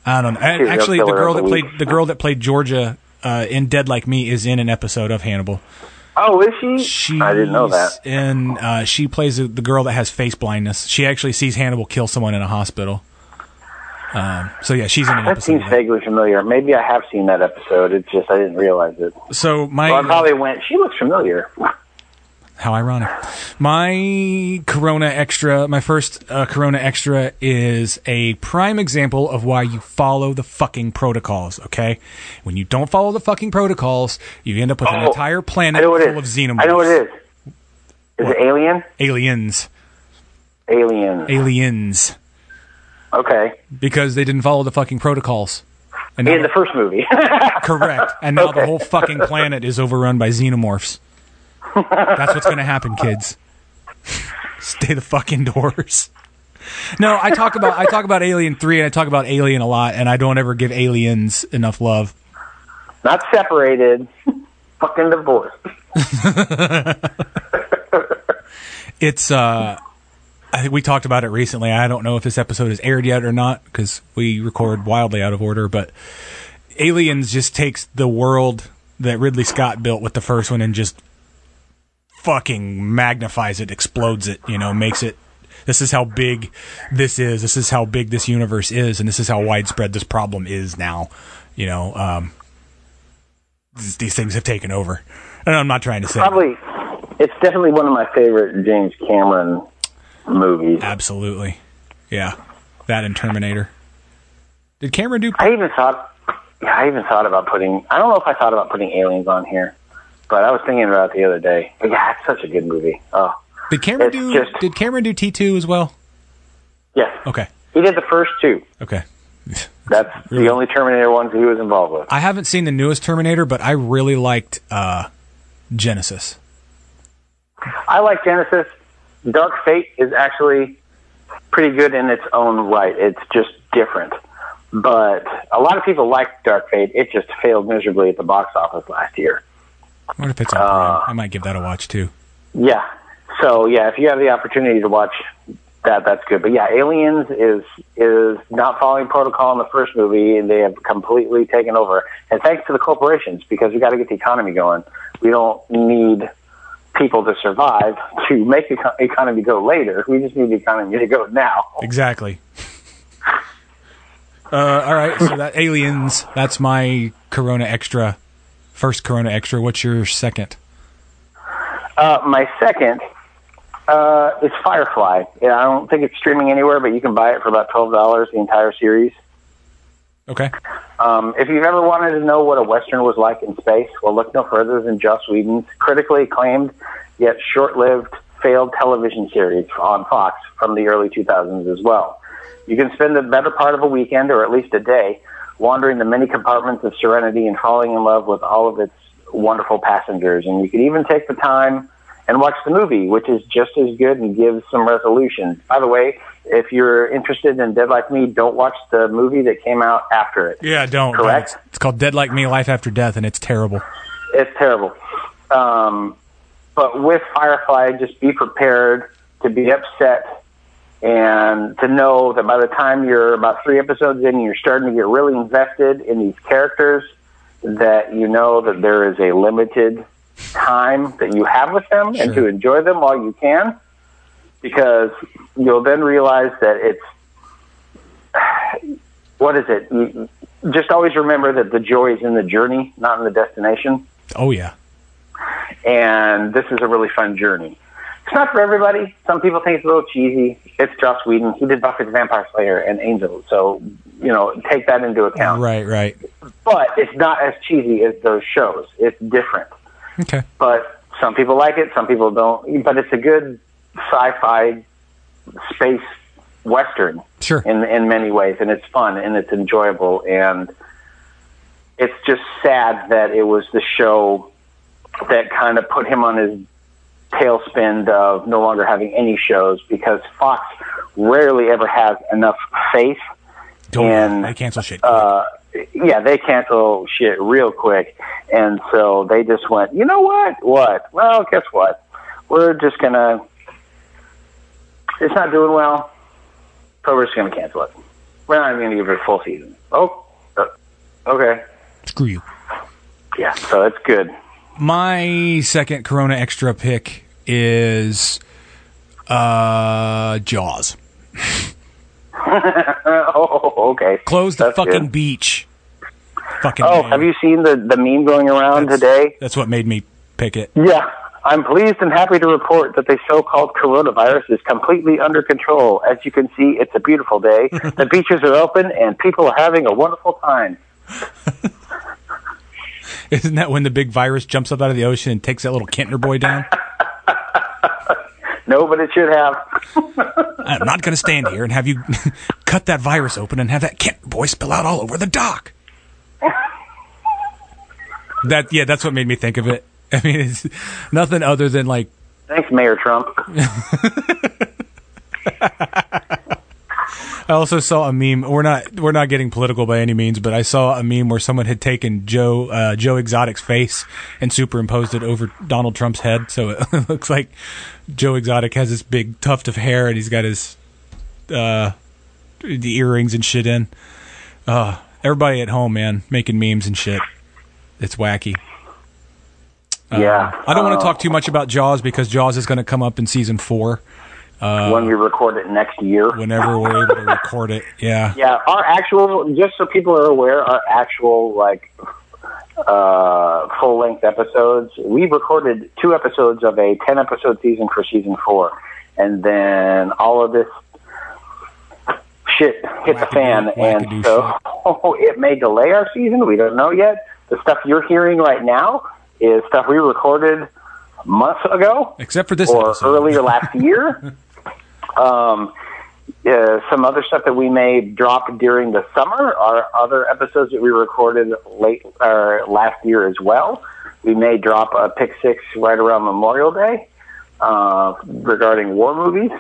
I don't know. Serial Actually, the girl that played week. the girl that played Georgia uh, in Dead Like Me is in an episode of Hannibal. Oh, is she? She's I didn't know that. And uh, she plays the girl that has face blindness. She actually sees Hannibal kill someone in a hospital. Um, so yeah, she's in an that episode. That seems vaguely familiar. Maybe I have seen that episode. It's just I didn't realize it. So my well, I probably went. She looks familiar. How ironic! My Corona Extra, my first uh, Corona Extra, is a prime example of why you follow the fucking protocols. Okay, when you don't follow the fucking protocols, you end up with oh, an entire planet full of xenomorphs. I know what it is. Is what? It Alien? Aliens. Aliens. Aliens. Okay. Because they didn't follow the fucking protocols. And in the first movie. Correct. And now okay. The whole fucking planet is overrun by xenomorphs. That's what's going to happen, kids. Stay the fuck indoors. No, I talk about I talk about Alien three, and I talk about Alien a lot, and I don't ever give Aliens enough love. Not separated. Fucking divorced. It's, uh... I think we talked about it recently. I don't know if this episode is aired yet or not because we record wildly out of order, but Aliens just takes the world that Ridley Scott built with the first one and just fucking magnifies it, explodes it, you know, makes it, this is how big this is, this is how big this universe is, and this is how widespread this problem is now, you know. Um, these things have taken over. And I'm not trying to say... Probably, that. It's definitely one of my favorite James Cameron movies. Absolutely. Yeah. That and Terminator. Did Cameron do... I even thought... Yeah, I even thought about putting... I don't know if I thought about putting Aliens on here, but I was thinking about it the other day. But yeah, it's such a good movie. Oh. Did Cameron it's do... Just, did Cameron do T two as well? Yes. Okay. He did the first two. Okay. That's, That's really the only Terminator ones he was involved with. I haven't seen the newest Terminator, but I really liked uh, Genesis. I like Genesis. Dark Fate is actually pretty good in its own right. It's just different. But a lot of people like Dark Fate. It just failed miserably at the box office last year. I wonder if it's on Prime. Uh, I might give that a watch, too. Yeah. So, yeah, if you have the opportunity to watch that, that's good. But, yeah, Aliens is is not following protocol in the first movie, and they have completely taken over. And thanks to the corporations, because we got to get the economy going. We don't need... people to survive, to make the economy go later. We just need the economy to go now. Exactly. uh, all right, so that Aliens, that's my Corona Extra, first Corona Extra. What's your second? Uh, my second uh, is Firefly. Yeah, I don't think it's streaming anywhere, but you can buy it for about twelve dollars, the entire series. Okay. Um, if you've ever wanted to know what a Western was like in space, well, look no further than Joss Whedon's critically acclaimed yet short-lived failed television series on Fox from the early two thousands as well. You can spend the better part of a weekend, or at least a day, wandering the many compartments of Serenity and falling in love with all of its wonderful passengers. And you can even take the time and watch the movie, which is just as good and gives some resolution. By the way, if you're interested in Dead Like Me, don't watch the movie that came out after it. Yeah, don't. Correct? Yeah, it's, it's called Dead Like Me, Life After Death, and it's terrible. It's terrible. Um, but with Firefly, just be prepared to be upset and to know that by the time you're about three episodes in and you're starting to get really invested in these characters, that you know that there is a limited time that you have with them, sure, and to enjoy them while you can, because you'll then realize that it's what is it you, just always remember that the joy is in the journey, not in the destination. Oh yeah. And this is a really fun journey. It's not for everybody. Some people think it's a little cheesy. It's Joss Whedon. He did Buffy the Vampire Slayer and Angel, so you know, take that into account. Right, right. But it's not as cheesy as those shows. It's different. Okay. But some people like it, some people don't. But it's a good sci-fi space western, sure, in in many ways, and it's fun and it's enjoyable. And it's just sad that it was the show that kind of put him on his tailspin of no longer having any shows, because Fox rarely ever has enough faith. Don't and, they cancel shit. Uh, yeah, they cancel shit real quick. And so they just went, you know what? What? Well, guess what? We're just going to... It's not doing well, so we're just going to cancel it. We're not even going to give it a full season. Oh, uh, okay. Screw you. Yeah, so it's good. My second Corona Extra pick is uh, Jaws. Oh, okay. Close the that's fucking good. Beach. Fucking. Oh, man. Have you seen the, the meme going around that's, today? That's what made me pick it. Yeah. I'm pleased and happy to report that the so-called coronavirus is completely under control. As you can see, it's a beautiful day. The beaches are open, and people are having a wonderful time. Isn't that when the big virus jumps up out of the ocean and takes that little Kintner boy down? No, but it should have. I'm not going to stand here and have you cut that virus open and have that Kintner boy spill out all over the dock. That yeah, that's what made me think of it. I mean, it's nothing other than like... Thanks, Mayor Trump. I also saw a meme. We're not we're not getting political by any means, but I saw a meme where someone had taken Joe uh, Joe Exotic's face and superimposed it over Donald Trump's head. So it looks like Joe Exotic has this big tuft of hair, and he's got his uh, the earrings and shit in. Uh, everybody at home, man, making memes and shit. It's wacky. Uh, yeah, I don't want to talk too much about Jaws because Jaws is going to come up in season four. Uh, when we record it next year. Whenever we're able to record it, yeah. Yeah, our actual, just so people are aware, our actual like uh, full-length episodes, we recorded two episodes of a ten-episode season for season four. And then all of this shit hit the fan. And so oh, it may delay our season. We don't know yet. The stuff you're hearing right now is stuff we recorded months ago, except for this or episode. Earlier last year. Um, uh, some other stuff that we may drop during the summer are other episodes that we recorded late uh, last year as well. We may drop a pick six right around Memorial Day uh, regarding war movies.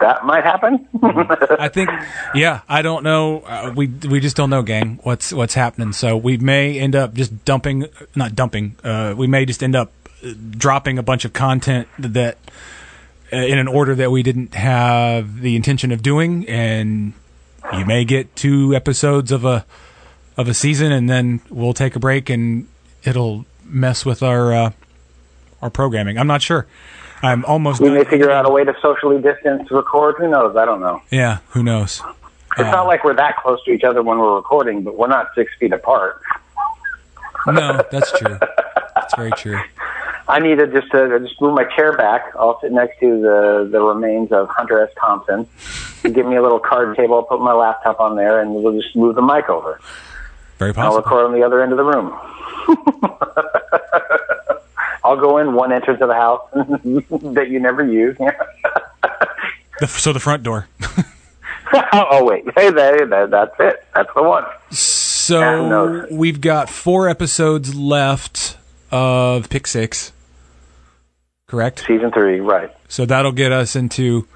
That might happen. I think, yeah, I don't know. Uh, we we just don't know, gang, what's what's happening. So we may end up just dumping, not dumping, uh, we may just end up dropping a bunch of content that uh, in an order that we didn't have the intention of doing. And you may get two episodes of a of a season, and then we'll take a break, and it'll mess with our uh, our programming. I'm not sure. I'm almost. We may figure out a way to socially distance record. Who knows? I don't know. Yeah, who knows? It's uh, not like we're that close to each other when we're recording, but we're not six feet apart. No, that's true. That's very true. I needed just to just move my chair back. I'll sit next to the, the remains of Hunter S. Thompson. Give me a little card table. I'll put my laptop on there, and we'll just move the mic over. Very possible. I'll record on the other end of the room. I'll go in one entrance of the house that you never use. the, so the front door. Oh, wait. Hey, that, that, that's it. That's the one. So we've got four episodes left of Pick Six, correct? Season three, right. So that'll get us into...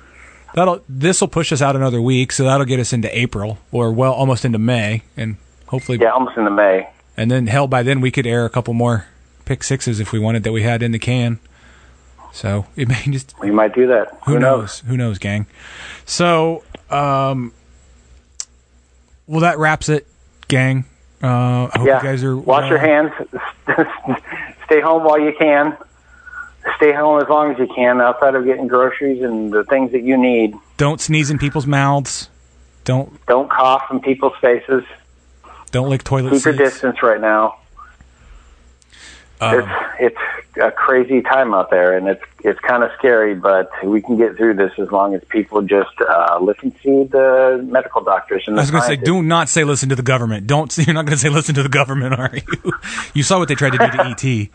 that'll This will push us out another week, so that'll get us into April, or well, almost into May, and hopefully... Yeah, almost into May. And then, hell, by then we could air a couple more... pick sixes if we wanted that we had in the can, so it may just we might do that. Who, who knows? knows? Who knows, gang? So, um, well, that wraps it, gang. Uh, I hope yeah. you guys are wash uh, your hands, stay home while you can, stay home as long as you can outside of getting groceries and the things that you need. Don't sneeze in people's mouths. Don't don't cough in people's faces. Don't lick toilet seats. Keep your distance right now. Um, it's it's a crazy time out there, and it's it's kind of scary, but we can get through this as long as people just uh, listen to the medical doctors. And the I was going to say, do not say listen to the government. Don't you're not going to say listen to the government, are you? You saw what they tried to do to E T.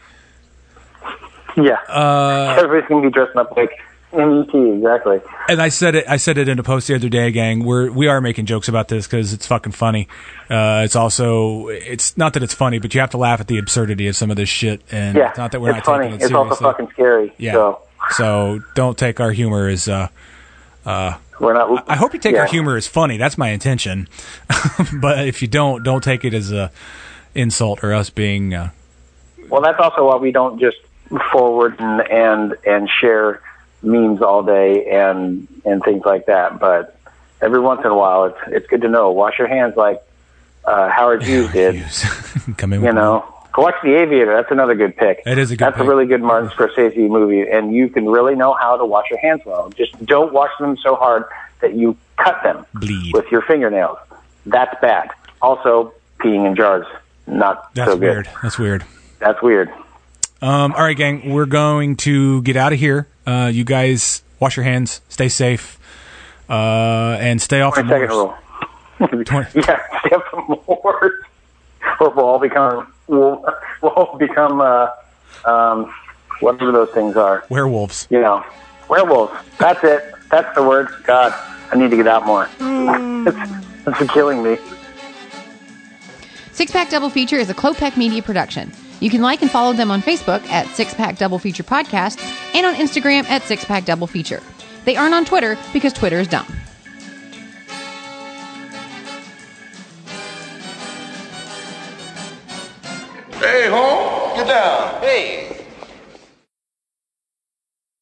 Yeah, uh, everybody's going to be dressing up like M E T, exactly. And I said it. I said it in a post the other day, gang. We're we are making jokes about this because it's fucking funny. Uh, it's also it's not that it's funny, but you have to laugh at the absurdity of some of this shit. And yeah, it's not that we're it's not funny. taking it it's seriously. It's also fucking scary. Yeah. So, so don't take our humor as. Uh, uh, we're not. I hope you take yeah. our humor as funny. That's my intention. But if you don't, don't take it as a insult or us being. Uh, well, that's also why we don't just forward and and, and share. memes all day and and things like that, but every once in a while it's it's good to know. Wash your hands like uh Howard Hughes did. Come in, you know. Watch The Aviator. That's another good pick. It is a good. That's pick. a really good Martin Scorsese movie, and you can really know how to wash your hands well. Just don't wash them so hard that you cut them Bleed. with your fingernails. That's bad. Also, peeing in jars, not that's so good. Weird. That's weird. That's weird. Um, all right, gang. We're going to get out of here. Uh, you guys wash your hands, stay safe, uh, and stay off the moors. twenty Yeah, stay off the moors, or we'll all become we'll, we'll all become uh, um, whatever those things are. Werewolves. You know, werewolves. That's it. That's the word. God, I need to get out more. it's, it's killing me. Six Pack Double Feature is a Clopec Media production. You can like and follow them on Facebook at Six Pack Double Feature Podcast and on Instagram at Six Pack Double Feature. They aren't on Twitter because Twitter is dumb. Hey, home, get down. Hey.